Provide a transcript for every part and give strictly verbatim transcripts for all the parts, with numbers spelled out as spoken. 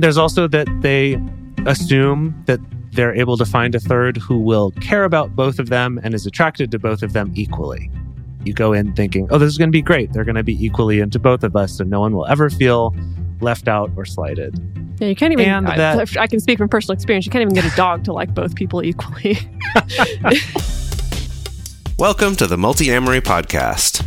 There's also that they assume that they're able to find a third who will care about both of them and is attracted to both of them equally. You go in thinking, oh, this is going to be great. They're going to be equally into both of us, and no one will ever feel left out or slighted. Yeah, you can't even, and that, I, I can speak from personal experience, you can't even get a dog to like both people equally. Welcome to the Multiamory Podcast.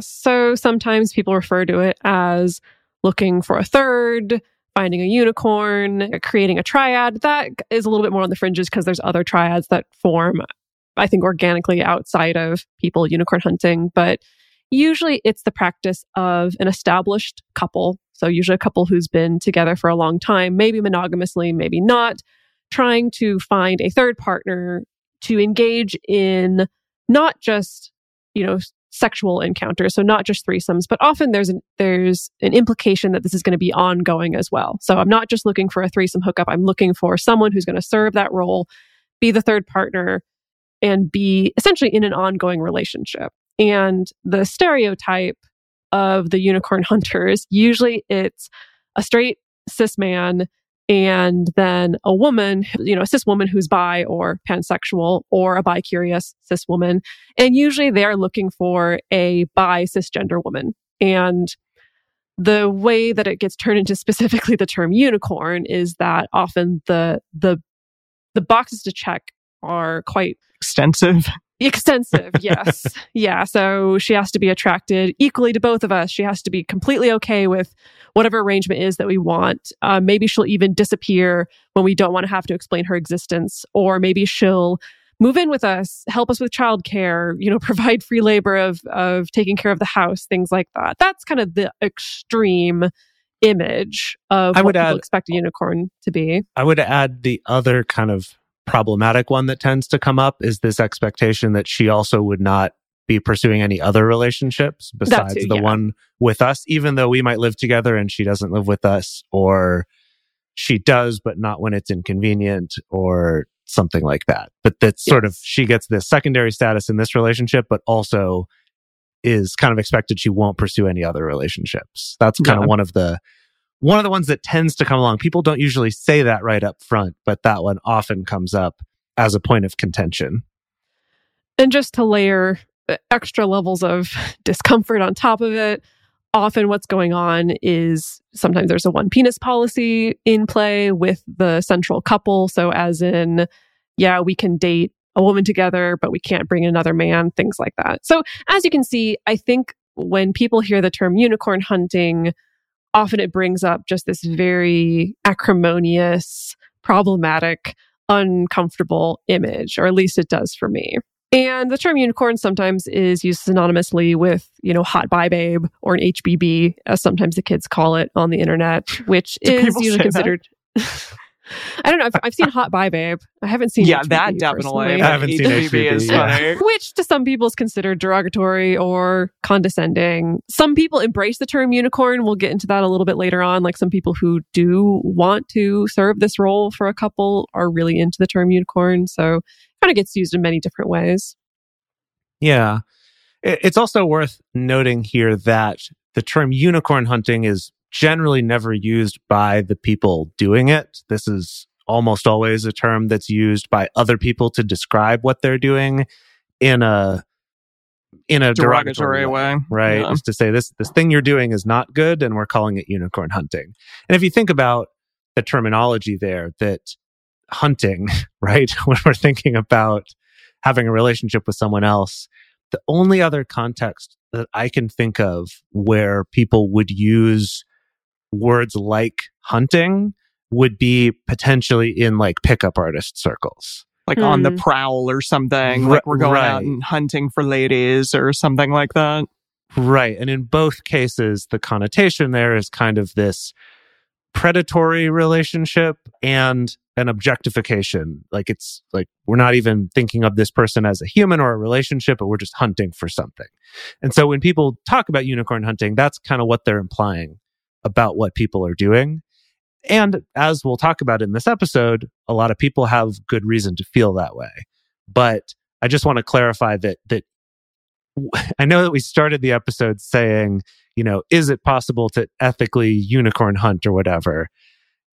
so sometimes people refer to it as looking for a third, finding a unicorn, creating a triad. That is a little bit more on the fringes, because there's other triads that form, I think, organically outside of people unicorn hunting, but usually it's the practice of an established couple. So usually a couple who's been together for a long time, maybe monogamously, maybe not, trying to find a third partner to engage in not just, you know, sexual encounters, so not just threesomes, but often there's an, there's an implication that this is going to be ongoing as well. So I'm not just looking for a threesome hookup, I'm looking for someone who's going to serve that role, be the third partner, and be essentially in an ongoing relationship. And the stereotype of the unicorn hunters, usually it's a straight cis man and then a woman, you know, a cis woman who's bi or pansexual, or a bi-curious cis woman. And usually they're looking for a bi cisgender woman. And the way that it gets turned into specifically the term unicorn is that often the the the boxes to check are quite extensive. Extensive, yes. Yeah, so she has to be attracted equally to both of us. She has to be completely okay with whatever arrangement is that we want. Uh, maybe she'll even disappear when we don't want to have to explain her existence, or maybe she'll move in with us, help us with childcare, you know, provide free labor of of taking care of the house, things like that. That's kind of the extreme image of I what would people add, expect a unicorn to be. I would add the other kind of problematic one that tends to come up is this expectation that she also would not be pursuing any other relationships besides too, the yeah. one with us, even though we might live together and she doesn't live with us, or she does, but not when it's inconvenient or something like that. But that's yes. sort of, she gets this secondary status in this relationship, but also is kind of expected she won't pursue any other relationships. That's kind yeah. of one of the one of the ones that tends to come along. People don't usually say that right up front, but that one often comes up as a point of contention. And just to layer extra levels of discomfort on top of it, often what's going on is sometimes there's a one penis policy in play with the central couple. So as in, yeah, we can date a woman together, but we can't bring another man, things like that. So as you can see, I think when people hear the term unicorn hunting, often it brings up just this very acrimonious, problematic, uncomfortable image, or at least it does for me. And the term unicorn sometimes is used synonymously with, you know, hot bi babe or an H B B, as sometimes the kids call it on the internet, which Do is usually considered. I don't know. I've, I've seen hot bi babe. I haven't seen. Yeah, H B B that definitely. I haven't H B B seen H B B. Is funny. Yeah. Which to some people is considered derogatory or condescending. Some people embrace the term unicorn. We'll get into that a little bit later on. Like some people who do want to serve this role for a couple are really into the term unicorn. So. Kind of gets used in many different ways. Yeah. It's also worth noting here that the term unicorn hunting is generally never used by the people doing it. This is almost always a term that's used by other people to describe what they're doing in a in a derogatory, derogatory way, way. Right? Yeah. Just to say this this thing you're doing is not good and we're calling it unicorn hunting. And if you think about the terminology there, that hunting, right? When we're thinking about having a relationship with someone else, the only other context that I can think of where people would use words like hunting would be potentially in like pickup artist circles. Like mm. on the prowl or something, like we're going right. out and hunting for ladies or something like that. Right. And in both cases, the connotation there is kind of this predatory relationship and an objectification. Like it's like we're not even thinking of this person as a human or a relationship, but we're just hunting for something. And so when people talk about unicorn hunting, that's kind of what they're implying about what people are doing. And as we'll talk about in this episode, a lot of people have good reason to feel that way. But I just want to clarify that that I know that we started the episode saying, you know, is it possible to ethically unicorn hunt or whatever?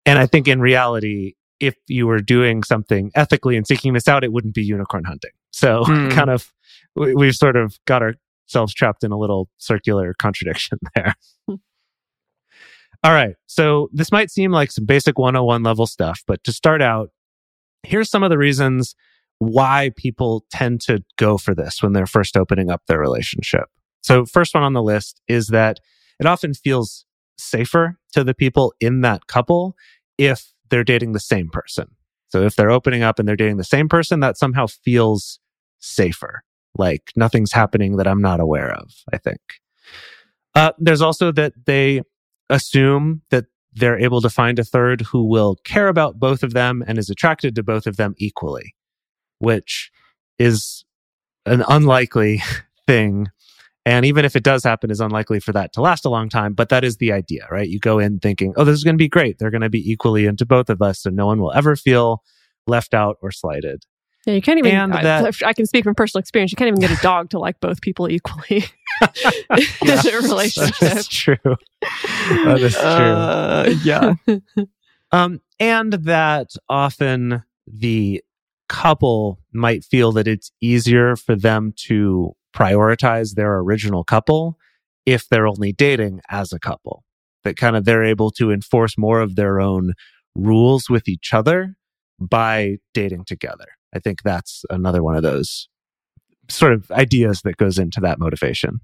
And I think in reality, if you were doing something ethically and seeking this out, it wouldn't be unicorn hunting. So mm. kind of, we, we've sort of got ourselves trapped in a little circular contradiction there. Mm. All right. So this might seem like some basic one oh one level stuff, but to start out, here's some of the reasons why people tend to go for this when they're first opening up their relationship. So first one on the list is that it often feels safer to the people in that couple if they're dating the same person. So if they're opening up and they're dating the same person, that somehow feels safer. Like nothing's happening that I'm not aware of, I think. Uh, there's also that they assume that they're able to find a third who will care about both of them and is attracted to both of them equally, which is an unlikely thing. And even if it does happen, it's unlikely for that to last a long time. But that is the idea, right? You go in thinking, oh, this is going to be great. They're going to be equally into both of us. So no one will ever feel left out or slighted. Yeah, you can't even, and that, I, I can speak from personal experience, you can't even get a dog to like both people equally in yeah, a relationship. That's true. That is true. Uh, yeah. um, and that often the couple might feel that it's easier for them to prioritize their original couple if they're only dating as a couple. That kind of they're able to enforce more of their own rules with each other by dating together. I think that's another one of those sort of ideas that goes into that motivation.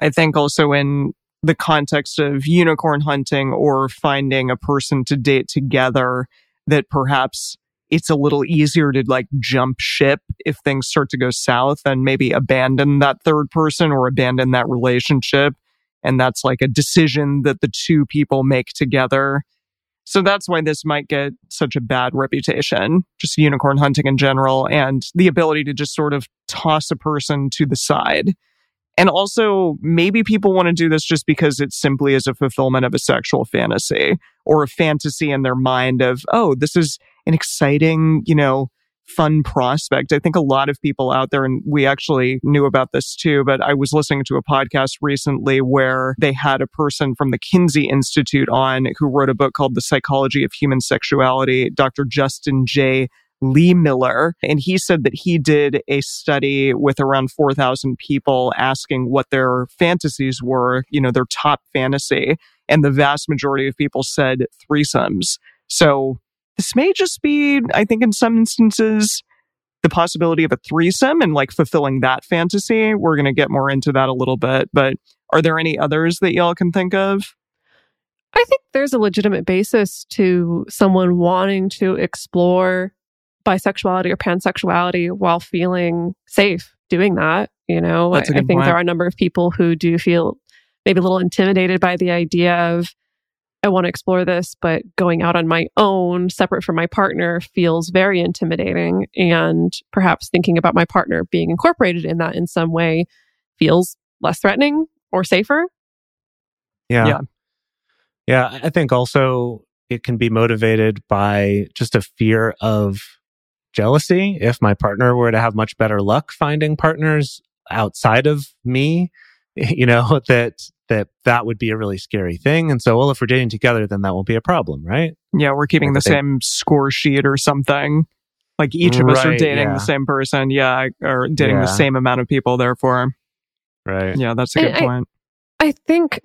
I think also in the context of unicorn hunting or finding a person to date together, that perhaps it's a little easier to like jump ship if things start to go south and maybe abandon that third person or abandon that relationship. And that's like a decision that the two people make together. So that's why this might get such a bad reputation, just unicorn hunting in general, and the ability to just sort of toss a person to the side. And also, maybe people want to do this just because it simply is a fulfillment of a sexual fantasy or a fantasy in their mind of, oh, this is an exciting, you know, fun prospect. I think a lot of people out there, and we actually knew about this too, but I was listening to a podcast recently where they had a person from the Kinsey Institute on who wrote a book called The Psychology of Human Sexuality, Doctor Justin J. Lee Miller. And he said that he did a study with around four thousand people asking what their fantasies were, you know, their top fantasy. And the vast majority of people said threesomes. So this may just be, I think in some instances, the possibility of a threesome and like fulfilling that fantasy. We're going to get more into that a little bit, but are there any others that y'all can think of? I think there's a legitimate basis to someone wanting to explore bisexuality or pansexuality while feeling safe doing that. You know, I, I think point. There are a number of people who do feel maybe a little intimidated by the idea of, I want to explore this, but going out on my own, separate from my partner, feels very intimidating. And perhaps thinking about my partner being incorporated in that in some way feels less threatening or safer. Yeah. Yeah. Yeah, I think also it can be motivated by just a fear of jealousy. If my partner were to have much better luck finding partners outside of me, you know, that that that would be a really scary thing. And so, well, if we're dating together, then that won't be a problem, right? Yeah, we're keeping like the they, same score sheet or something. Like each of right, us are dating yeah. the same person, yeah, or dating yeah. the same amount of people, therefore. Right. Yeah, that's a good and point. I, I think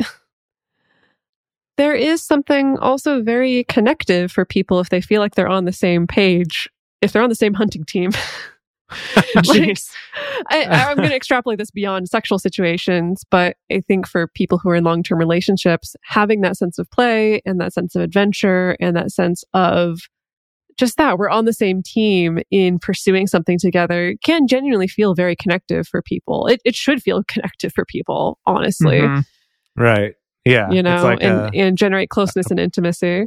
there is something also very connective for people if they feel like they're on the same page, if they're on the same hunting team. Like, I, I'm going to extrapolate this beyond sexual situations, but I think for people who are in long-term relationships, having that sense of play and that sense of adventure and that sense of just that we're on the same team in pursuing something together can genuinely feel very connective for people. It it should feel connective for people, honestly. Mm-hmm. Right. Yeah. You know, it's like and, a, and generate closeness a, and intimacy.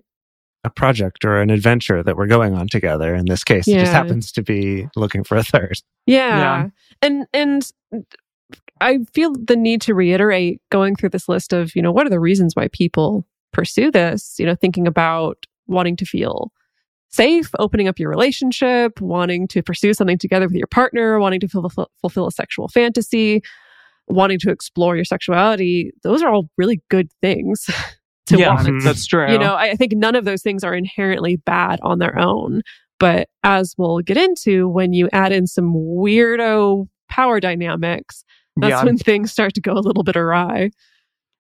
A project or an adventure that we're going on together. In this case, yeah. it just happens to be looking for a third. Yeah. yeah. And and I feel the need to reiterate going through this list of, you know, what are the reasons why people pursue this? You know, thinking about wanting to feel safe, opening up your relationship, wanting to pursue something together with your partner, wanting to fulfill, fulfill a sexual fantasy, wanting to explore your sexuality. Those are all really good things. To yeah, want. That's true. You know, I think none of those things are inherently bad on their own. But as we'll get into, when you add in some weirdo power dynamics, that's yeah. when things start to go a little bit awry.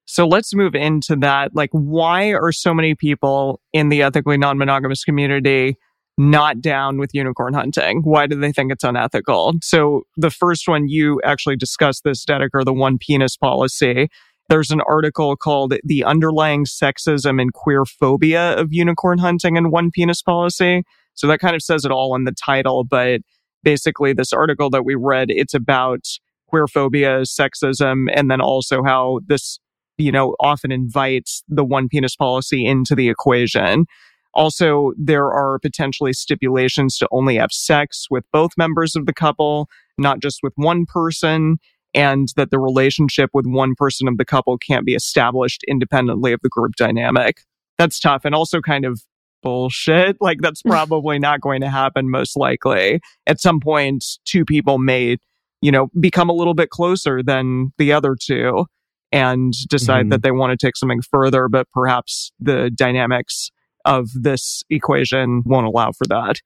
So let's move into that. Like, why are so many people in the ethically non-monogamous community not down with unicorn hunting? Why do they think it's unethical? So the first one, you actually discussed this, Dedeker, the one penis policy. There's an article called The Underlying Sexism and Queer Phobia of Unicorn Hunting and One Penis Policy. So that kind of says it all in the title, but basically this article that we read, it's about queer phobia, sexism, and then also how this, you know, often invites the one penis policy into the equation. Also, there are potentially stipulations to only have sex with both members of the couple, not just with one person. And that the relationship with one person of the couple can't be established independently of the group dynamic. That's tough and also kind of bullshit. Like, that's probably not going to happen, most likely. At some point, two people may, you know, become a little bit closer than the other two and decide mm-hmm. that they want to take something further, but perhaps the dynamics of this equation won't allow for that.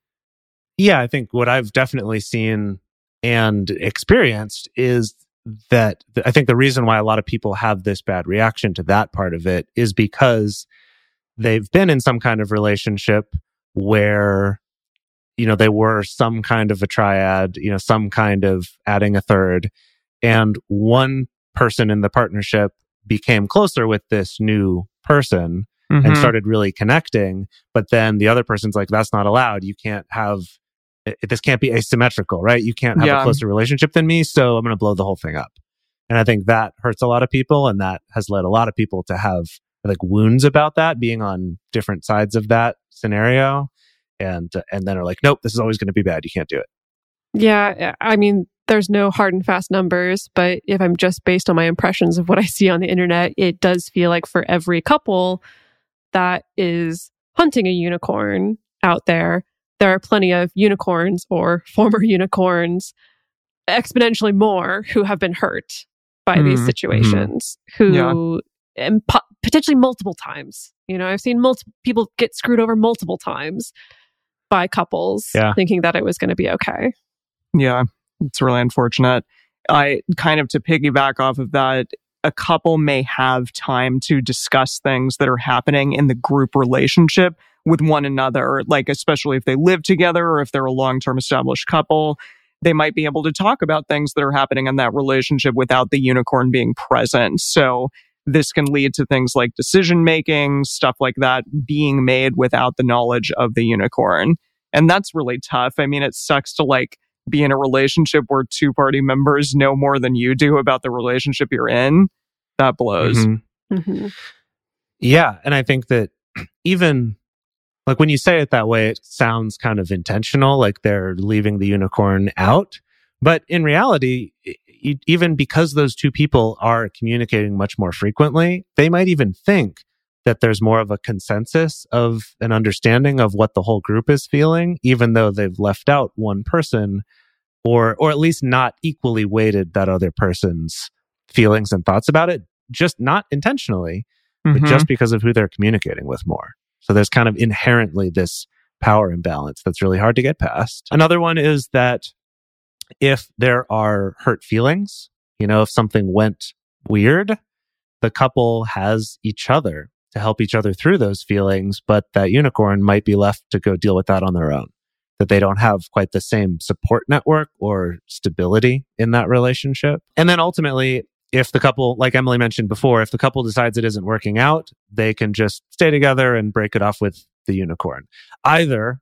Yeah, I think what I've definitely seen and experienced is that th- I think the reason why a lot of people have this bad reaction to that part of it is because they've been in some kind of relationship where, you know, they were some kind of a triad, you know, some kind of adding a third, and one person in the partnership became closer with this new person mm-hmm. and started really connecting. But then the other person's like, that's not allowed. You can't have, it, this can't be asymmetrical, right? You can't have yeah. a closer relationship than me. So I'm going to blow the whole thing up. And I think that hurts a lot of people. And that has led a lot of people to have like wounds about that, being on different sides of that scenario. And, uh, and then are like, nope, this is always going to be bad. You can't do it. Yeah. I mean, there's no hard and fast numbers, but if I'm just based on my impressions of what I see on the internet, it does feel like for every couple that is hunting a unicorn out there, there are plenty of unicorns or former unicorns, exponentially more, who have been hurt by mm-hmm. these situations, who yeah. and po- potentially multiple times. You know, I've seen multiple people get screwed over multiple times by couples yeah. thinking that it was going to be okay. Yeah. It's really unfortunate. I kind of to piggyback off of that, a couple may have time to discuss things that are happening in the group relationship with one another, like especially if they live together or if they're a long-term established couple, they might be able to talk about things that are happening in that relationship without the unicorn being present. So this can lead to things like decision-making, stuff like that being made without the knowledge of the unicorn. And that's really tough. I mean, it sucks to like be in a relationship where two party members know more than you do about the relationship you're in. That blows. Mm-hmm. Mm-hmm. Yeah. And I think that even like when you say it that way, it sounds kind of intentional, like they're leaving the unicorn out. But in reality, it, even because those two people are communicating much more frequently, they might even think that there's more of a consensus of an understanding of what the whole group is feeling, even though they've left out one person, or or at least not equally weighted that other person's feelings and thoughts about it, just not intentionally, mm-hmm. but just because of who they're communicating with more. So there's kind of inherently this power imbalance that's really hard to get past. Another one is that if there are hurt feelings, you know, if something went weird, the couple has each other to help each other through those feelings, but that unicorn might be left to go deal with that on their own, that they don't have quite the same support network or stability in that relationship. And then ultimately, if the couple, like Emily mentioned before, if the couple decides it isn't working out, they can just stay together and break it off with the unicorn. Either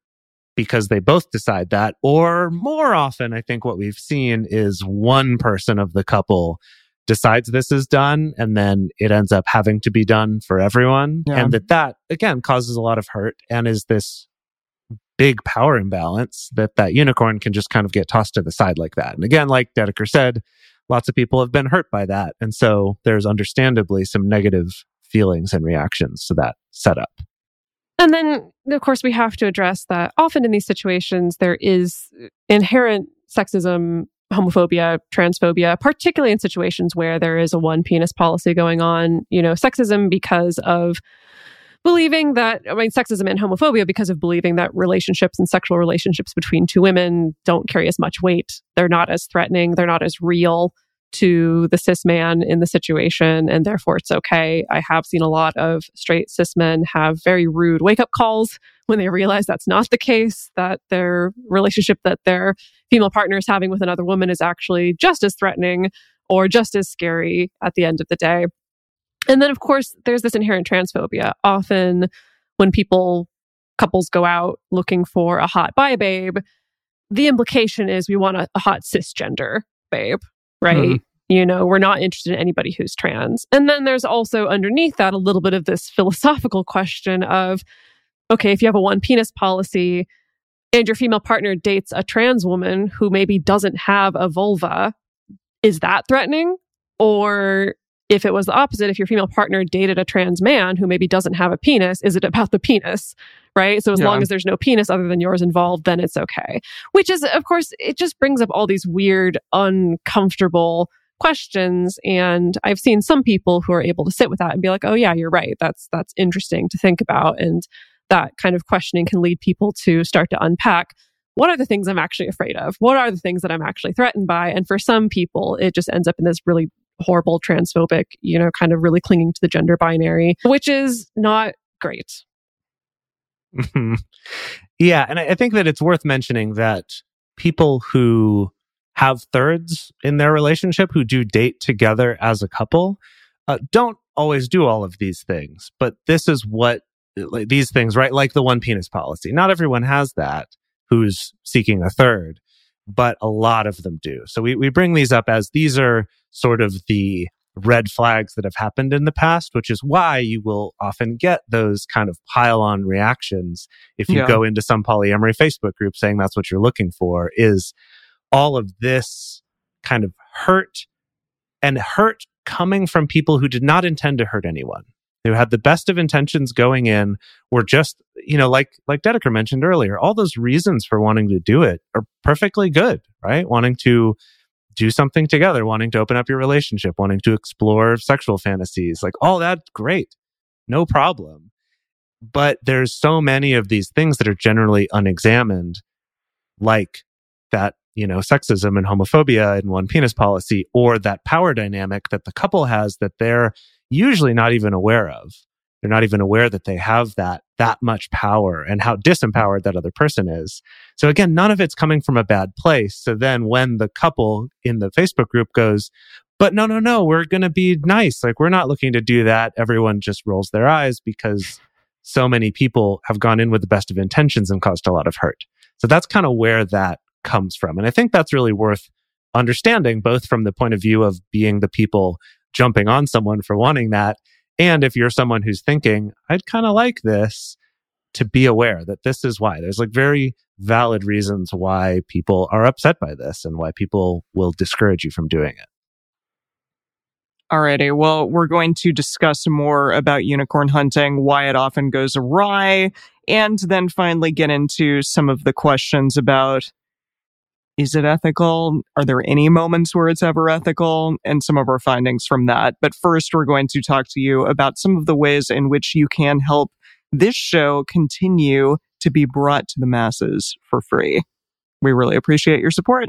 because they both decide that, or more often, I think what we've seen is one person of the couple decides this is done, and then it ends up having to be done for everyone. Yeah. And that that, again, causes a lot of hurt and is this big power imbalance that that unicorn can just kind of get tossed to the side like that. And again, like Dedeker said, lots of people have been hurt by that. And so there's understandably some negative feelings and reactions to that setup. And then, of course, we have to address that often in these situations, there is inherent sexism, homophobia, transphobia, particularly in situations where there is a one penis policy going on, you know, sexism because of believing that, I mean, sexism and homophobia because of believing that relationships and sexual relationships between two women don't carry as much weight. They're not as threatening. They're not as real to the cis man in the situation, and therefore it's okay. I have seen a lot of straight cis men have very rude wake-up calls when they realize that's not the case, that their relationship that their female partner is having with another woman is actually just as threatening or just as scary at the end of the day. And then, of course, there's this inherent transphobia. Often when people, couples go out looking for a hot bi babe, the implication is we want a, a hot cisgender babe. Right? Mm-hmm. You know, we're not interested in anybody who's trans. And then there's also underneath that a little bit of this philosophical question of, okay, if you have a one penis policy and your female partner dates a trans woman who maybe doesn't have a vulva, is that threatening? Or if it was the opposite, if your female partner dated a trans man who maybe doesn't have a penis, is it about the penis, right? So as yeah. long as there's no penis other than yours involved, then it's okay. Which is, of course, it just brings up all these weird, uncomfortable questions. And I've seen some people who are able to sit with that and be like, oh yeah, you're right. That's, that's interesting to think about. And that kind of questioning can lead people to start to unpack, what are the things I'm actually afraid of? What are the things that I'm actually threatened by? And for some people, it just ends up in this really horrible, transphobic, you know, kind of really clinging to the gender binary, which is not great. Yeah. And I, I think that it's worth mentioning that people who have thirds in their relationship, who do date together as a couple, uh, don't always do all of these things, but this is what, like, these things, right? Like the one penis policy. Not everyone has that who's seeking a third, but a lot of them do. So we, we bring these up as these are sort of the red flags that have happened in the past, which is why you will often get those kind of pile-on reactions if you yeah. go into some polyamory Facebook group saying that's what you're looking for, is all of this kind of hurt, and hurt coming from people who did not intend to hurt anyone, who had the best of intentions going in, were just, you know, like like Dedeker mentioned earlier, all those reasons for wanting to do it are perfectly good, right? Wanting to do something together, wanting to open up your relationship, wanting to explore sexual fantasies, like all that, great, no problem. But there's so many of these things that are generally unexamined, like that, you know, sexism and homophobia and one penis policy, or that power dynamic that the couple has that they're usually not even aware of. They're not even aware that they have that that much power and how disempowered that other person is. So again, none of it's coming from a bad place. So then when the couple in the Facebook group goes, but no, no, no, we're going to be nice, like we're not looking to do that, everyone just rolls their eyes because so many people have gone in with the best of intentions and caused a lot of hurt. So that's kind of where that comes from. And I think that's really worth understanding, both from the point of view of being the people jumping on someone for wanting that, and if you're someone who's thinking, I'd kind of like this, to be aware that this is why. There's like very valid reasons why people are upset by this and why people will discourage you from doing it. Alrighty, well, we're going to discuss more about unicorn hunting, why it often goes awry, and then finally get into some of the questions about, is it ethical? Are there any moments where it's ever ethical? And some of our findings from that. But first, we're going to talk to you about some of the ways in which you can help this show continue to be brought to the masses for free. We really appreciate your support.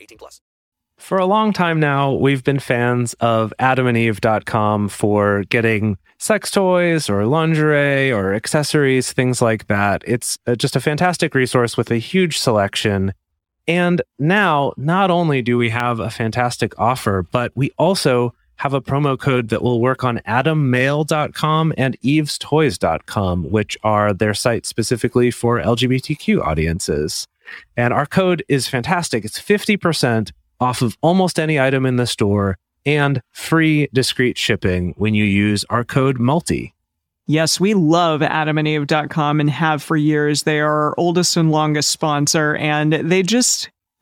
eighteen plus. For a long time now, we've been fans of adam and eve dot com for getting sex toys or lingerie or accessories, things like that. It's just a fantastic resource with a huge selection. And now, not only do we have a fantastic offer, but we also have a promo code that will work on adam mail dot com and eves toys dot com, which are their sites specifically for L G B T Q audiences. And our code is fantastic. It's fifty percent off of almost any item in the store and free discreet shipping when you use our code MULTI. Yes, we love adam and eve dot com and have for years. They are our oldest and longest sponsor, and they just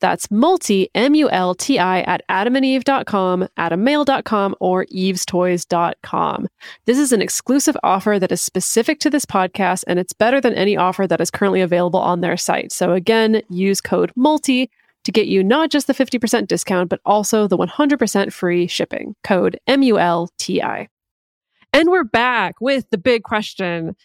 That's MULTI, M U L T I, at adam and eve dot com, adam mail dot com, or eves toys dot com. This is an exclusive offer that is specific to this podcast, and it's better than any offer that is currently available on their site. So again, use code MULTI to get you not just the fifty percent discount, but also the one hundred percent free shipping. Code M U L T I. And we're back with the big question.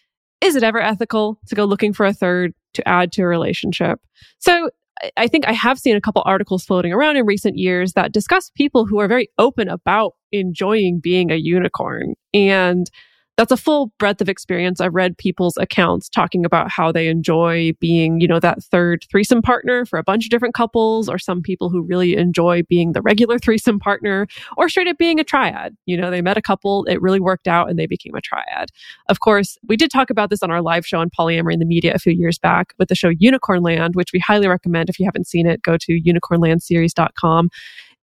Is it ever ethical to go looking for a third to add to a relationship? So I think I have seen a couple articles floating around in recent years that discuss people who are very open about enjoying being a unicorn. And that's a full breadth of experience. I've read people's accounts talking about how they enjoy being, you know, that third threesome partner for a bunch of different couples, or some people who really enjoy being the regular threesome partner, or straight up being a triad. You know, they met a couple, it really worked out, and they became a triad. Of course, we did talk about this on our live show on polyamory in the media a few years back with the show Unicorn Land, which we highly recommend. If you haven't seen it, go to unicorn land series dot com.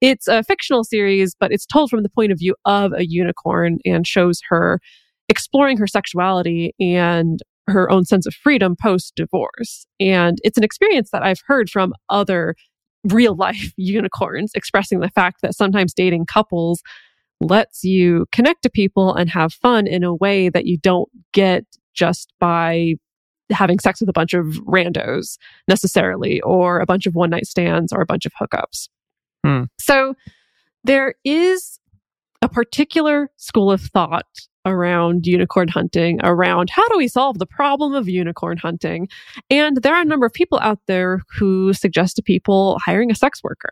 It's a fictional series, but it's told from the point of view of a unicorn and shows her exploring her sexuality and her own sense of freedom post-divorce. And it's an experience that I've heard from other real-life unicorns expressing the fact that sometimes dating couples lets you connect to people and have fun in a way that you don't get just by having sex with a bunch of randos necessarily, or a bunch of one-night stands, or a bunch of hookups. Hmm. So there is a particular school of thought around unicorn hunting, around how do we solve the problem of unicorn hunting? And there are a number of people out there who suggest to people hiring a sex worker.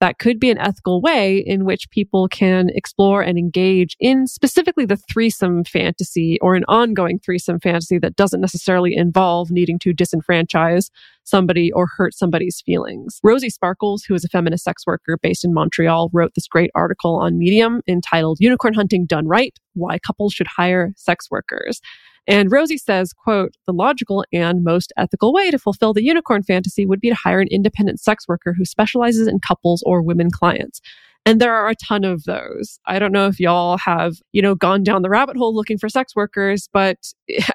That could be an ethical way in which people can explore and engage in specifically the threesome fantasy, or an ongoing threesome fantasy that doesn't necessarily involve needing to disenfranchise somebody or hurt somebody's feelings. Rosie Sparkles, who is a feminist sex worker based in Montreal, wrote this great article on Medium entitled Unicorn Hunting Done Right, Why Couples Should Hire Sex Workers. And Rosie says, quote, the logical and most ethical way to fulfill the unicorn fantasy would be to hire an independent sex worker who specializes in couples or women clients. And there are a ton of those. I don't know if y'all have, you know, gone down the rabbit hole looking for sex workers, but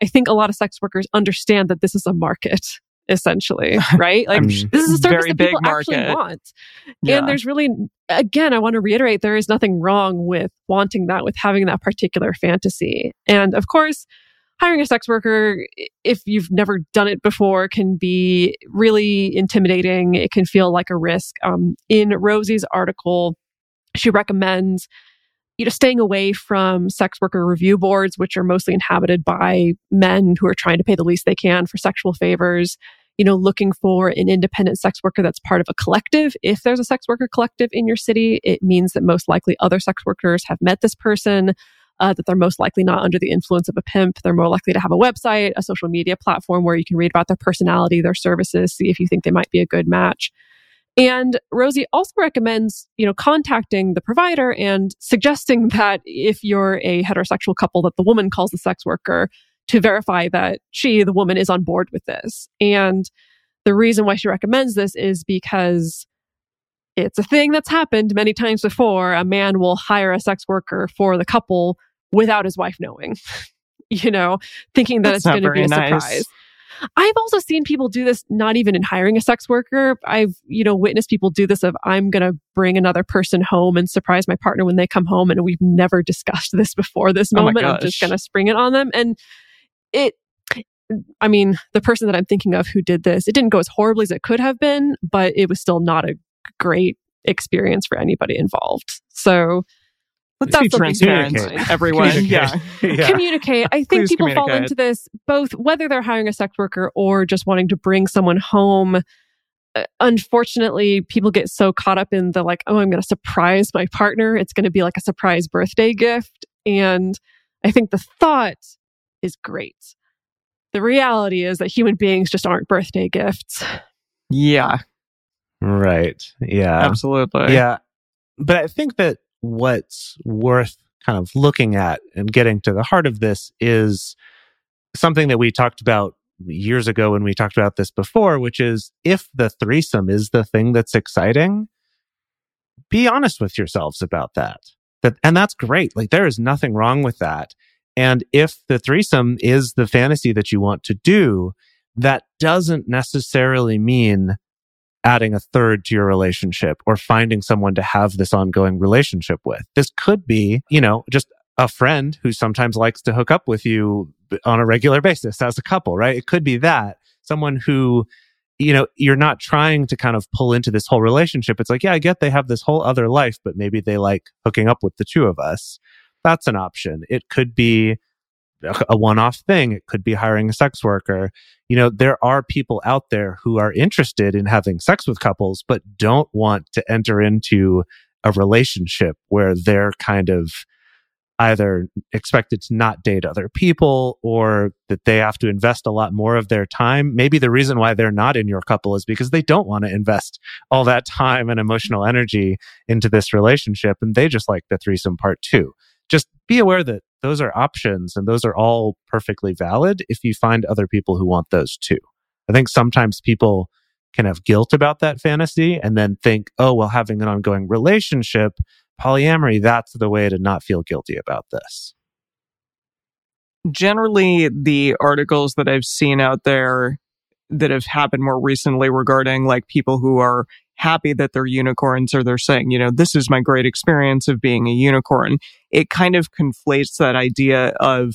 I think a lot of sex workers understand that this is a market, essentially, right? Like, this is a service that people market. actually want. Yeah. And there's really, again, I want to reiterate, there is nothing wrong with wanting that, with having that particular fantasy. And of course, hiring a sex worker, if you've never done it before, can be really intimidating. It can feel like a risk. Um, in Rosie's article, she recommends, you know, staying away from sex worker review boards, which are mostly inhabited by men who are trying to pay the least they can for sexual favors. You know, looking for an independent sex worker that's part of a collective. If there's a sex worker collective in your city, it means that most likely other sex workers have met this person. Uh, that they're most likely not under the influence of a pimp. They're more likely to have a website, a social media platform where you can read about their personality, their services, see if you think they might be a good match. And Rosie also recommends, you know, contacting the provider and suggesting that if you're a heterosexual couple, that the woman calls the sex worker to verify that she, the woman, is on board with this. And the reason why she recommends this is because it's a thing that's happened many times before. A man will hire a sex worker for the couple without his wife knowing, you know, thinking that that's it's going to be a nice surprise. I've also seen people do this, not even in hiring a sex worker. I've, you know, witnessed people do this of, I'm going to bring another person home and surprise my partner when they come home. And we've never discussed this before this moment. Oh I'm just going to spring it on them. And it, I mean, the person that I'm thinking of who did this, it didn't go as horribly as it could have been, but it was still not a great experience for anybody involved. So let's be transparent, everyone. Communicate. Yeah. yeah. Communicate. I think Please people fall into this, both whether they're hiring a sex worker or just wanting to bring someone home. Uh, unfortunately, people get so caught up in the like, oh, I'm going to surprise my partner. It's going to be like a surprise birthday gift. And I think the thought is great. The reality is that human beings just aren't birthday gifts. Yeah. Right. Yeah. Absolutely. Yeah. But I think that what's worth kind of looking at and getting to the heart of this is something that we talked about years ago when we talked about this before, which is if the threesome is the thing that's exciting, be honest with yourselves about that. That and that's great. Like, there is nothing wrong with that. And if the threesome is the fantasy that you want to do, that doesn't necessarily mean adding a third to your relationship or finding someone to have this ongoing relationship with. This could be, you know, just a friend who sometimes likes to hook up with you on a regular basis as a couple, right? It could be that. Someone who, you know, you're not trying to kind of pull into this whole relationship. It's like, yeah, I get they have this whole other life, but maybe they like hooking up with the two of us. That's an option. It could be a one-off thing. It could be hiring a sex worker. You know, there are people out there who are interested in having sex with couples, but don't want to enter into a relationship where they're kind of either expected to not date other people or that they have to invest a lot more of their time. Maybe the reason why they're not in your couple is because they don't want to invest all that time and emotional energy into this relationship, and they just like the threesome part too. Just be aware that those are options and those are all perfectly valid if you find other people who want those too. I think sometimes people can have guilt about that fantasy and then think, oh, well, having an ongoing relationship, polyamory, that's the way to not feel guilty about this. Generally, the articles that I've seen out there that have happened more recently regarding like people who are happy that they're unicorns, or they're saying, you know, this is my great experience of being a unicorn, it kind of conflates that idea of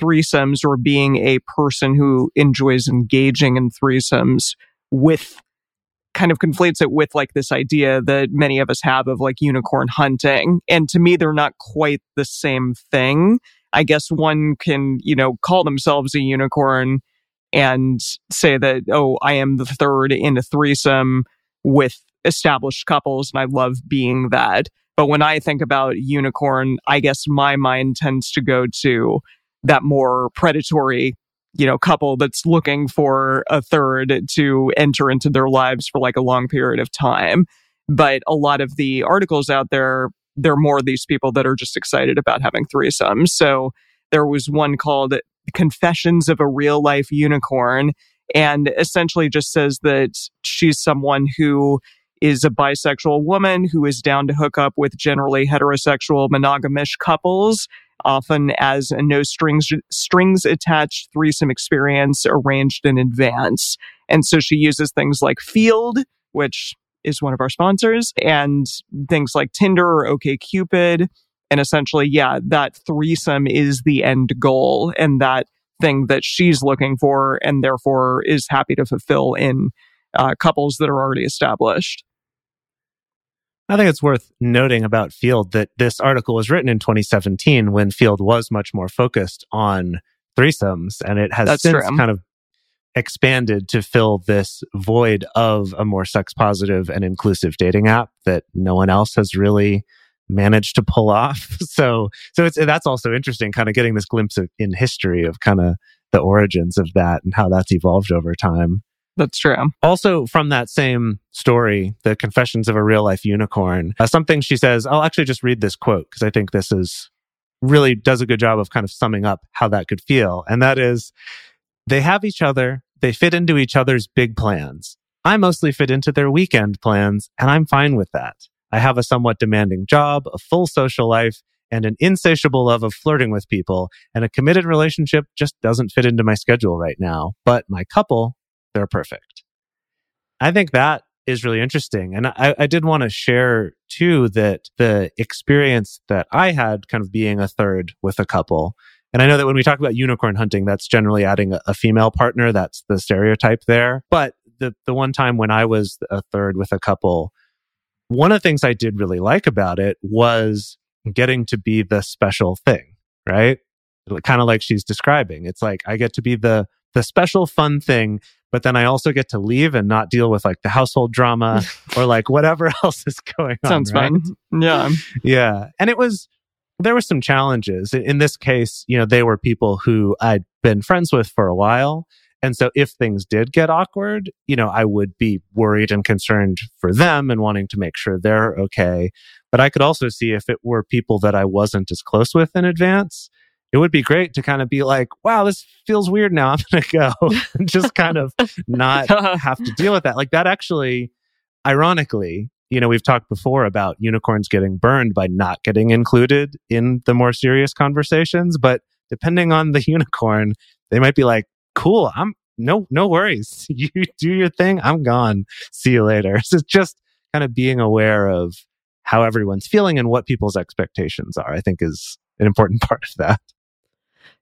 threesomes or being a person who enjoys engaging in threesomes with, kind of conflates it with like this idea that many of us have of like unicorn hunting. And to me, they're not quite the same thing. I guess one can, you know, call themselves a unicorn and say that, oh, I am the third in a threesome with established couples, and I love being that. But when I think about unicorn, I guess my mind tends to go to that more predatory, you know, couple that's looking for a third to enter into their lives for like a long period of time. But a lot of the articles out there, they're more these people that are just excited about having threesomes. So there was one called Confessions of a Real Life Unicorn, and essentially just says that she's someone who is a bisexual woman who is down to hook up with generally heterosexual monogamish couples, often as a no strings strings attached threesome experience arranged in advance. And so she uses things like Field, which is one of our sponsors, and things like Tinder or OkCupid. And essentially, yeah, that threesome is the end goal and that thing that she's looking for and therefore is happy to fulfill in uh, couples that are already established. I think it's worth noting about Field that this article was written in twenty seventeen when Field was much more focused on threesomes, and it has That's since true. kind of expanded to fill this void of a more sex-positive and inclusive dating app that no one else has really managed to pull off. So so it's that's also interesting, kind of getting this glimpse of, in history of kind of the origins of that and how that's evolved over time. That's true. Also from that same story, the Confessions of a Real Life Unicorn, uh, something she says, I'll actually just read this quote because I think this is really does a good job of kind of summing up how that could feel. And that is, they have each other, they fit into each other's big plans. I mostly fit into their weekend plans, and I'm fine with that. I have a somewhat demanding job, a full social life, and an insatiable love of flirting with people, and a committed relationship just doesn't fit into my schedule right now. But my couple, they're perfect. I think that is really interesting. And I, I did want to share, too, that the experience that I had kind of being a third with a couple, and I know that when we talk about unicorn hunting, that's generally adding a, a female partner. That's the stereotype there. But the, the one time when I was a third with a couple, one of the things I did really like about it was getting to be the special thing, right? Kind of like she's describing. It's like I get to be the the special fun thing, but then I also get to leave and not deal with like the household drama or like whatever else is going on. Sounds right? fun. Yeah. Yeah. And it was, there were some challenges. In this case, you know, they were people who I'd been friends with for a while. And so if things did get awkward, you know, I would be worried and concerned for them and wanting to make sure they're okay. But I could also see if it were people that I wasn't as close with in advance, it would be great to kind of be like, wow, this feels weird now. I'm going to go and just kind of not have to deal with that. Like that actually, ironically, you know, we've talked before about unicorns getting burned by not getting included in the more serious conversations. But depending on the unicorn, they might be like, cool, I'm no no worries. You do your thing, I'm gone. See you later. So it's just kind of being aware of how everyone's feeling and what people's expectations are, I think is an important part of that.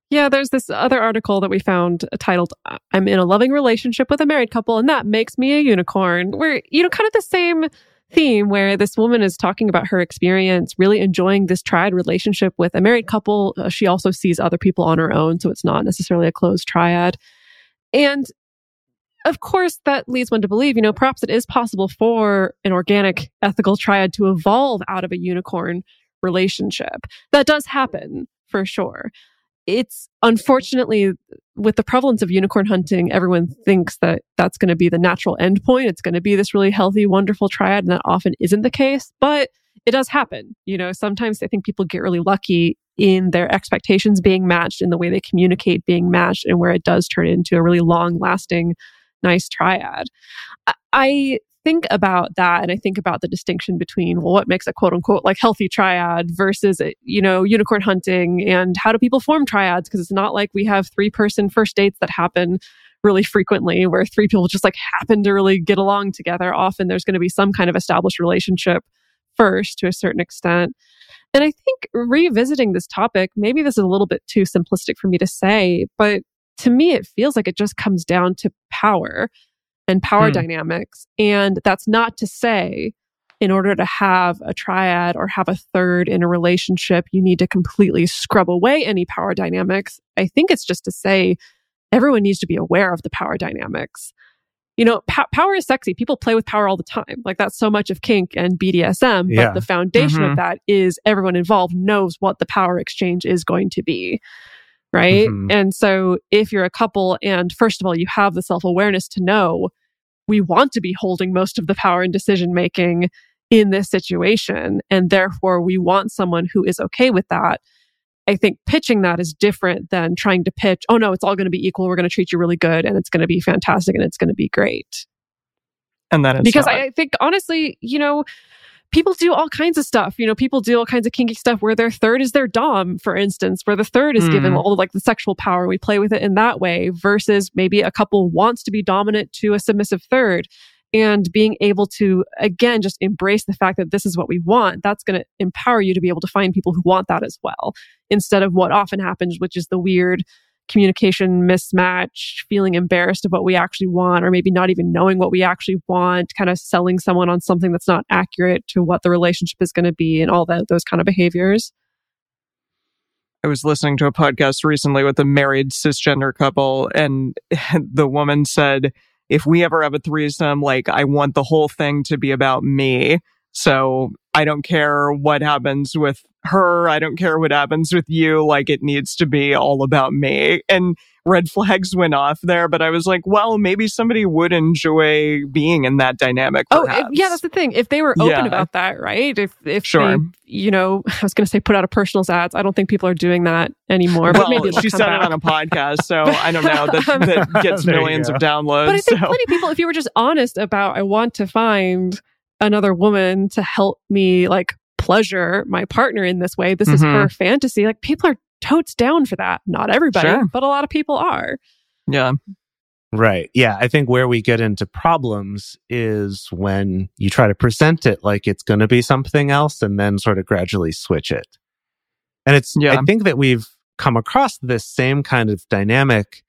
Yeah, there's this other article that we found titled, I'm in a loving relationship with a married couple and that makes me a unicorn, where, you know, kind of the same theme where this woman is talking about her experience, really enjoying this triad relationship with a married couple. Uh, she also sees other people on her own, so it's not necessarily a closed triad. And of course, that leads one to believe, you know, perhaps it is possible for an organic, ethical triad to evolve out of a unicorn relationship. That does happen, for sure. It's unfortunately, with the prevalence of unicorn hunting, everyone thinks that that's going to be the natural endpoint. It's going to be this really healthy, wonderful triad, and that often isn't the case, but it does happen. You know, sometimes I think people get really lucky in their expectations being matched, in the way they communicate being matched, and where it does turn into a really long-lasting nice triad. I, I think about that, and I think about the distinction between, well, what makes a quote unquote like healthy triad versus, you know, unicorn hunting, and how do people form triads? Because it's not like we have three person first dates that happen really frequently where three people just like happen to really get along together. Often there's going to be some kind of established relationship first to a certain extent. And I think revisiting this topic, maybe this is a little bit too simplistic for me to say, but to me, it feels like it just comes down to power and power hmm. dynamics. And that's not to say, in order to have a triad or have a third in a relationship, you need to completely scrub away any power dynamics. I think it's just to say, everyone needs to be aware of the power dynamics. You know, po- power is sexy. People play with power all the time. Like, that's so much of kink and B D S M. But yeah. the foundation mm-hmm. of that is everyone involved knows what the power exchange is going to be. Right? Mm-hmm. And so if you're a couple and first of all, you have the self-awareness to know, we want to be holding most of the power and decision-making in this situation. And therefore, we want someone who is okay with that. I think pitching that is different than trying to pitch, oh no, it's all going to be equal. We're going to treat you really good and it's going to be fantastic and it's going to be great. And that is because I, I think honestly, you know, people do all kinds of stuff. You know, people do all kinds of kinky stuff where their third is their dom, for instance, where the third is mm. given all like the sexual power. We play with it in that way versus maybe a couple wants to be dominant to a submissive third, and being able to, again, just embrace the fact that this is what we want. That's going to empower you to be able to find people who want that as well, instead of what often happens, which is the weird communication mismatch, feeling embarrassed of what we actually want, or maybe not even knowing what we actually want, kind of selling someone on something that's not accurate to what the relationship is going to be, and all that, those kind of behaviors. I was listening to a podcast recently with a married cisgender couple, and the woman said, if we ever have a threesome, like, I want the whole thing to be about me. So I don't care what happens with her. I don't care what happens with you. Like, it needs to be all about me. And red flags went off there. But I was like, well, maybe somebody would enjoy being in that dynamic. Perhaps. Oh, if, yeah, that's the thing. If they were open yeah. about that, right? If, if sure. they, you know, I was going to say put out a personals ads. I don't think people are doing that anymore. But well, maybe she said it on a podcast. So I don't know. That, that gets millions of downloads. But I think so. Plenty of people, if you were just honest about, I want to find another woman to help me like pleasure my partner in this way. This mm-hmm. is her fantasy. Like, people are totes down for that. Not everybody, sure. but a lot of people are. Yeah. Right. Yeah. I think where we get into problems is when you try to present it like it's going to be something else and then sort of gradually switch it. And it's, yeah. I think that we've come across this same kind of dynamic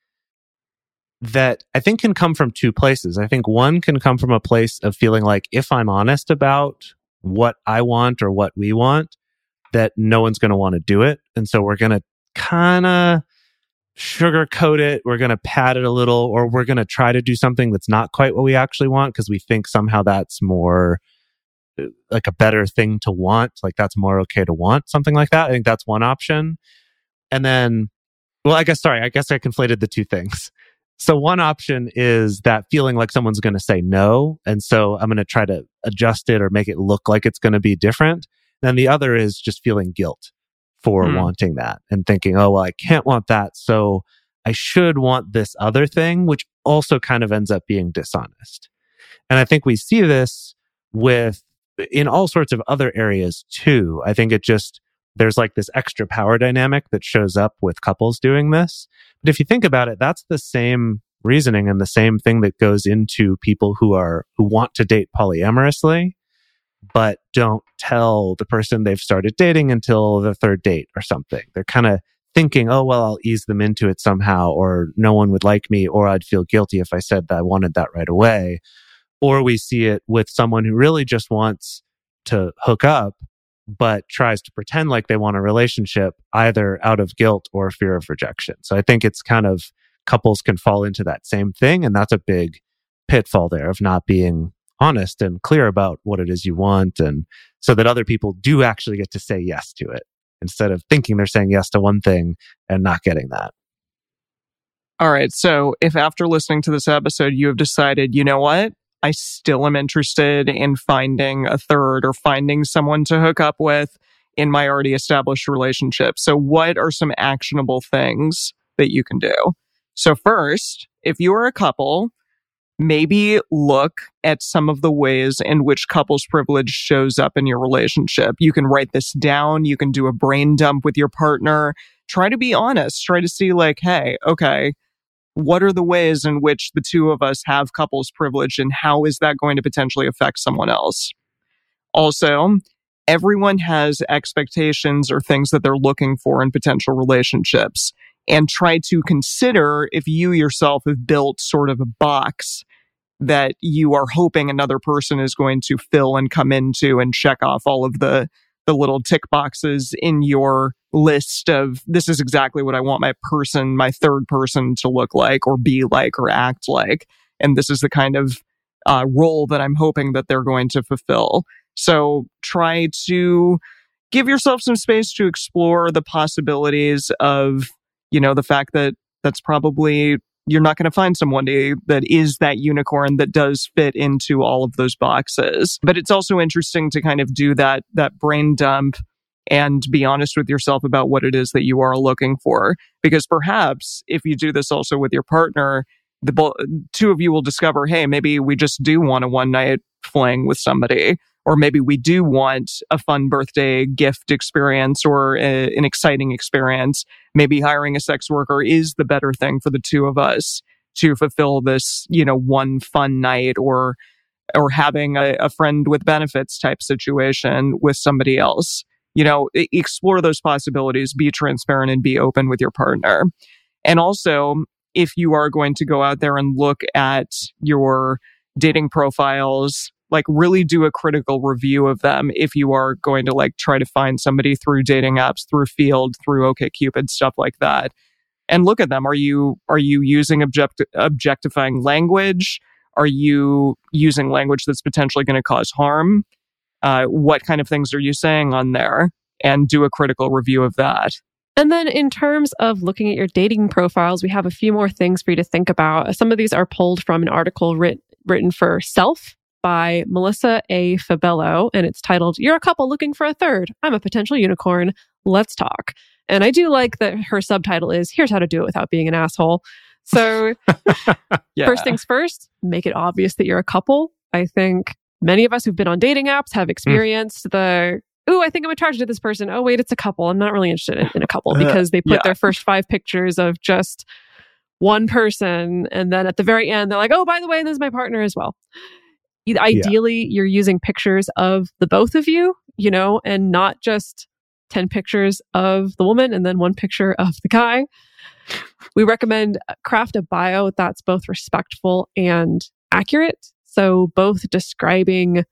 that I think can come from two places. I think one can come from a place of feeling like, if I'm honest about what I want or what we want, that no one's going to want to do it. And so we're going to kind of sugarcoat it. We're going to pad it a little, or we're going to try to do something that's not quite what we actually want because we think somehow that's more like a better thing to want. Like, that's more okay to want, something like that. I think that's one option. And then, well, I guess, sorry, I guess I conflated the two things. So one option is that feeling like someone's going to say no. And so I'm going to try to adjust it or make it look like it's going to be different. Then the other is just feeling guilt for mm. wanting that and thinking, oh, well, I can't want that. So I should want this other thing, which also kind of ends up being dishonest. And I think we see this with in all sorts of other areas too. I think it just, there's like this extra power dynamic that shows up with couples doing this. But if you think about it, that's the same reasoning and the same thing that goes into people who are who want to date polyamorously, but don't tell the person they've started dating until the third date or something. They're kind of thinking, oh, well, I'll ease them into it somehow, or no one would like me, or I'd feel guilty if I said that I wanted that right away. Or we see it with someone who really just wants to hook up, but tries to pretend like they want a relationship either out of guilt or fear of rejection. So I think it's kind of, couples can fall into that same thing. And that's a big pitfall there of not being honest and clear about what it is you want. And so that other people do actually get to say yes to it instead of thinking they're saying yes to one thing and not getting that. All right. So if after listening to this episode, you have decided, you know what? I still am interested in finding a third or finding someone to hook up with in my already established relationship. So what are some actionable things that you can do? So first, if you are a couple, maybe look at some of the ways in which couples privilege shows up in your relationship. You can write this down. You can do a brain dump with your partner. Try to be honest. Try to see like, hey, okay, what are the ways in which the two of us have couples privilege and how is that going to potentially affect someone else? Also, everyone has expectations or things that they're looking for in potential relationships, and try to consider if you yourself have built sort of a box that you are hoping another person is going to fill and come into and check off all of the, the little tick boxes in your list of, this is exactly what I want my person, my third person to look like or be like or act like. And this is the kind of uh, role that I'm hoping that they're going to fulfill. So try to give yourself some space to explore the possibilities of, you know, the fact that that's probably, you're not going to find someone to, that is that unicorn that does fit into all of those boxes. But it's also interesting to kind of do that that brain dump and be honest with yourself about what it is that you are looking for. Because perhaps if you do this also with your partner, the bo- two of you will discover, hey, maybe we just do want a one-night fling with somebody. Or maybe we do want a fun birthday gift experience or a, an exciting experience. Maybe hiring a sex worker is the better thing for the two of us to fulfill this, you know, one fun night or or having a, a friend with benefits type situation with somebody else. You know, explore those possibilities, be transparent and be open with your partner. And also, if you are going to go out there and look at your dating profiles, like really do a critical review of them if you are going to like try to find somebody through dating apps, through Field, through OkCupid, stuff like that. And look at them. Are you are you using object, objectifying language? Are you using language that's potentially going to cause harm? Uh, what kind of things are you saying on there? And do a critical review of that. And then in terms of looking at your dating profiles, we have a few more things for you to think about. Some of these are pulled from an article writ- written for Self, by Melissa A. Fabello, and it's titled, You're a Couple Looking for a Third. I'm a Potential Unicorn. Let's Talk. And I do like that her subtitle is, Here's How to Do It Without Being an Asshole. So yeah. First things first, make it obvious that you're a couple. I think many of us who've been on dating apps have experienced mm. the, ooh, I think I'm attracted to this person. Oh, wait, it's a couple. I'm not really interested in, in a couple because they put yeah. their first five pictures of just one person. And then at the very end, they're like, oh, by the way, this is my partner as well. Ideally, yeah. you're using pictures of the both of you, you know, and not just ten pictures of the woman and then one picture of the guy. We recommend craft a bio that's both respectful and accurate. So both describing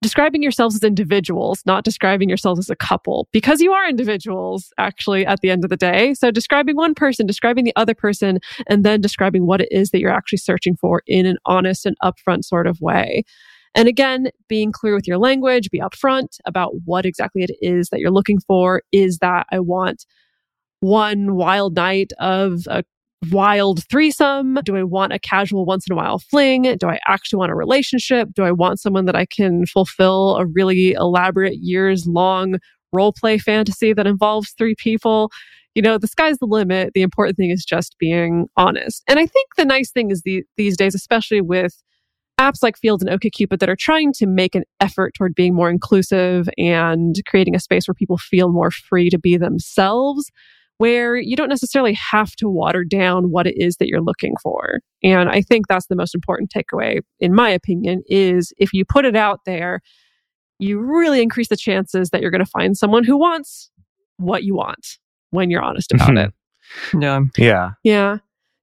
describing yourselves as individuals, not describing yourselves as a couple, because you are individuals actually at the end of the day. So describing one person, describing the other person, and then describing what it is that you're actually searching for in an honest and upfront sort of way. And again, being clear with your language, be upfront about what exactly it is that you're looking for. Is that I want one wild night of a wild threesome? Do I want a casual once in a while fling? Do I actually want a relationship? Do I want someone that I can fulfill a really elaborate years long role play fantasy that involves three people? You know, the sky's the limit. The important thing is just being honest. And I think the nice thing is the, these days, especially with apps like Field and OkCupid that are trying to make an effort toward being more inclusive and creating a space where people feel more free to be themselves, where you don't necessarily have to water down what it is that you're looking for. And I think that's the most important takeaway, in my opinion, is if you put it out there, you really increase the chances that you're going to find someone who wants what you want when you're honest about it. Yeah. Yeah. Yeah.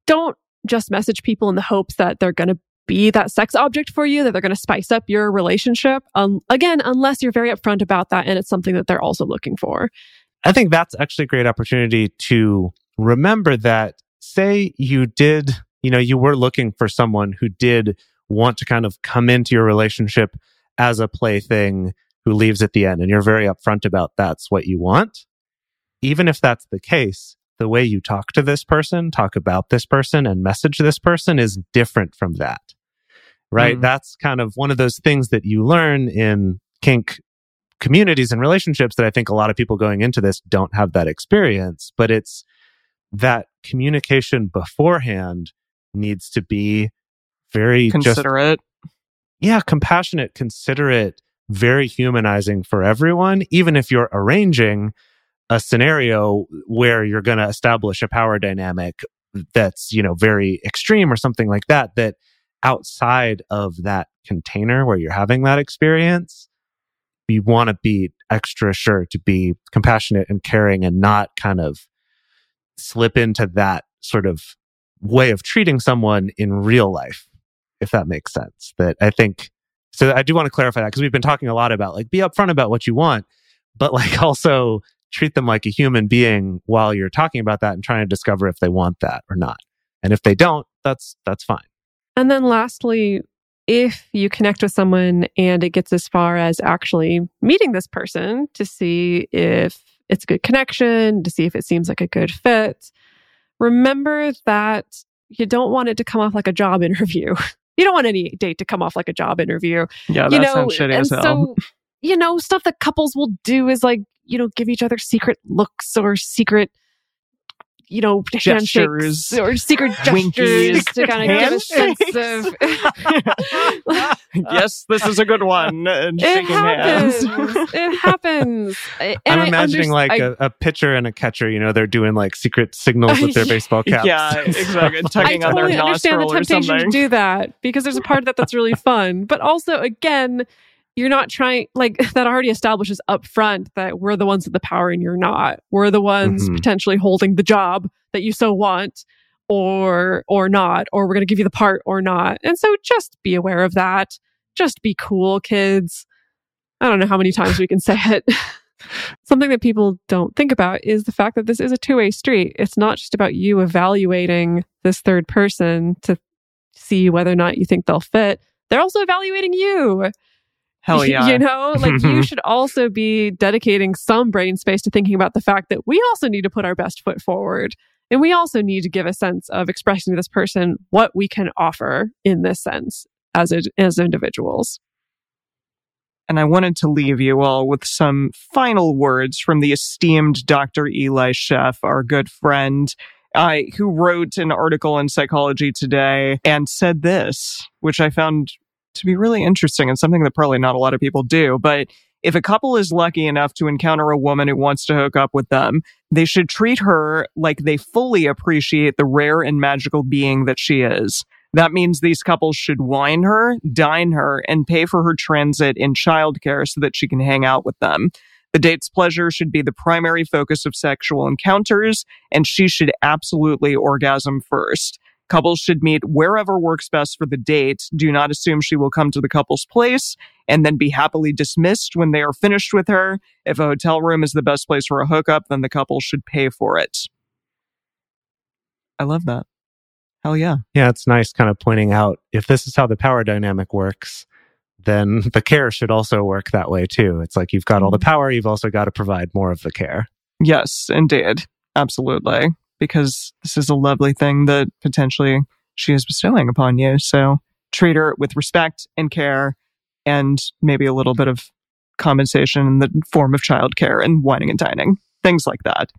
Don't just message people in the hopes that they're going to be that sex object for you, that they're going to spice up your relationship. Um, again, unless you're very upfront about that and it's something that they're also looking for. I think that's actually a great opportunity to remember that, say you did, you know, you were looking for someone who did want to kind of come into your relationship as a plaything who leaves at the end, and you're very upfront about that's what you want. Even if that's the case, the way you talk to this person, talk about this person, and message this person is different from that, right? Mm. That's kind of one of those things that you learn in kink communities and relationships that I think a lot of people going into this don't have that experience, but it's that communication beforehand needs to be very considerate. Just, yeah, compassionate, considerate, very humanizing for everyone, even if you're arranging a scenario where you're going to establish a power dynamic that's, you know, very extreme or something like that, that outside of that container where you're having that experience, you want to be extra sure to be compassionate and caring and not kind of slip into that sort of way of treating someone in real life, if that makes sense. That I think, so I do want to clarify that, because we've been talking a lot about like, be upfront about what you want, but like also treat them like a human being while you're talking about that and trying to discover if they want that or not. And if they don't, that's that's fine. And then lastly, if you connect with someone and it gets as far as actually meeting this person to see if it's a good connection, to see if it seems like a good fit, remember that you don't want it to come off like a job interview. You don't want any date to come off like a job interview. Yeah, that you know? sounds shitty and as hell. So, you know, stuff that couples will do is like, you know, give each other secret looks or secret, you know, gestures or secret gestures to kind of give a sense of. Yes, this is a good one. And it shaking happens. Hands. It happens. And I'm imagining I like I, a, a pitcher and a catcher. You know, they're doing like secret signals with their baseball caps. Yeah, exactly. Tugging I totally on their understand the temptation to do that, because there's a part of that that's really fun, but also again, you're not trying, like, that already establishes up front that we're the ones with the power and you're not. We're the ones mm-hmm. potentially holding the job that you so want or or not, or we're going to give you the part or not. And so just be aware of that. Just be cool, kids. I don't know how many times we can say it. Something that people don't think about is the fact that this is a two-way street. It's not just about you evaluating this third person to see whether or not you think they'll fit. They're also evaluating you. Hell yeah. You know, like you should also be dedicating some brain space to thinking about the fact that we also need to put our best foot forward. And we also need to give a sense of expressing to this person what we can offer in this sense as a, as individuals. And I wanted to leave you all with some final words from the esteemed Doctor Eli Sheff, our good friend, uh, who wrote an article in Psychology Today and said this, which I found to be really interesting and something that probably not a lot of people do. But if a couple is lucky enough to encounter a woman who wants to hook up with them, they should treat her like they fully appreciate the rare and magical being that she is. That means these couples should wine her, dine her, and pay for her transit in childcare so that she can hang out with them. The date's pleasure should be the primary focus of sexual encounters, and she should absolutely orgasm first. Couples should meet wherever works best for the date. Do not assume she will come to the couple's place and then be happily dismissed when they are finished with her. If a hotel room is the best place for a hookup, then the couple should pay for it. I love that. Hell yeah. Yeah, it's nice kind of pointing out if this is how the power dynamic works, then the care should also work that way too. It's like you've got all the power, you've also got to provide more of the care. Yes, indeed. Absolutely. Because this is a lovely thing that potentially she is bestowing upon you. So treat her with respect and care and maybe a little bit of compensation in the form of childcare and wining and dining, things like that.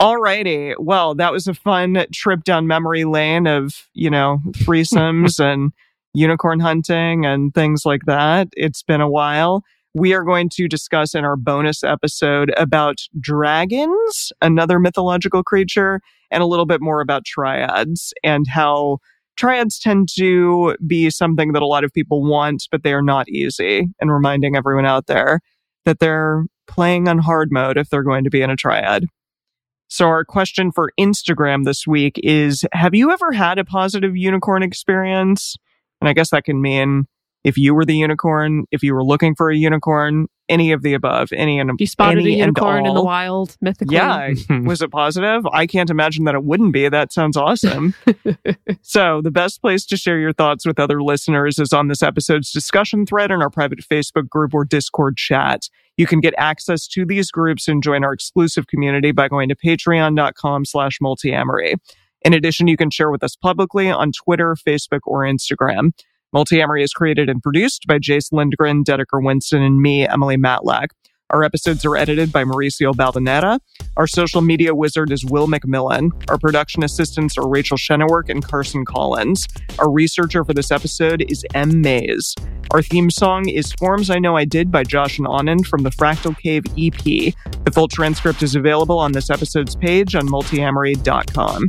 Alrighty. Well, that was a fun trip down memory lane of, you know, threesomes and unicorn hunting and things like that. It's been a while. We are going to discuss in our bonus episode about dragons, another mythological creature, and a little bit more about triads and how triads tend to be something that a lot of people want, but they are not easy. And reminding everyone out there that they're playing on hard mode if they're going to be in a triad. So our question for Instagram this week is, have you ever had a positive unicorn experience? And I guess that can mean if you were the unicorn, if you were looking for a unicorn, any of the above, any and you spotted any a unicorn in the wild, mythically. Yeah, was it positive? I can't imagine that it wouldn't be. That sounds awesome. So the best place to share your thoughts with other listeners is on this episode's discussion thread in our private Facebook group or Discord chat. You can get access to these groups and join our exclusive community by going to patreon.com slash multiamory. In addition, you can share with us publicly on Twitter, Facebook, or Instagram. Multiamory is created and produced by Jase Lindgren, Dedeker Winston, and me, Emily Matlack. Our episodes are edited by Mauricio Baldonetta. Our social media wizard is Will McMillan. Our production assistants are Rachel Schenowork and Carson Collins. Our researcher for this episode is M. Mays. Our theme song is Forms I Know I Did by Josh and Anand from the Fractal Cave E P. The full transcript is available on this episode's page on multiamory dot com.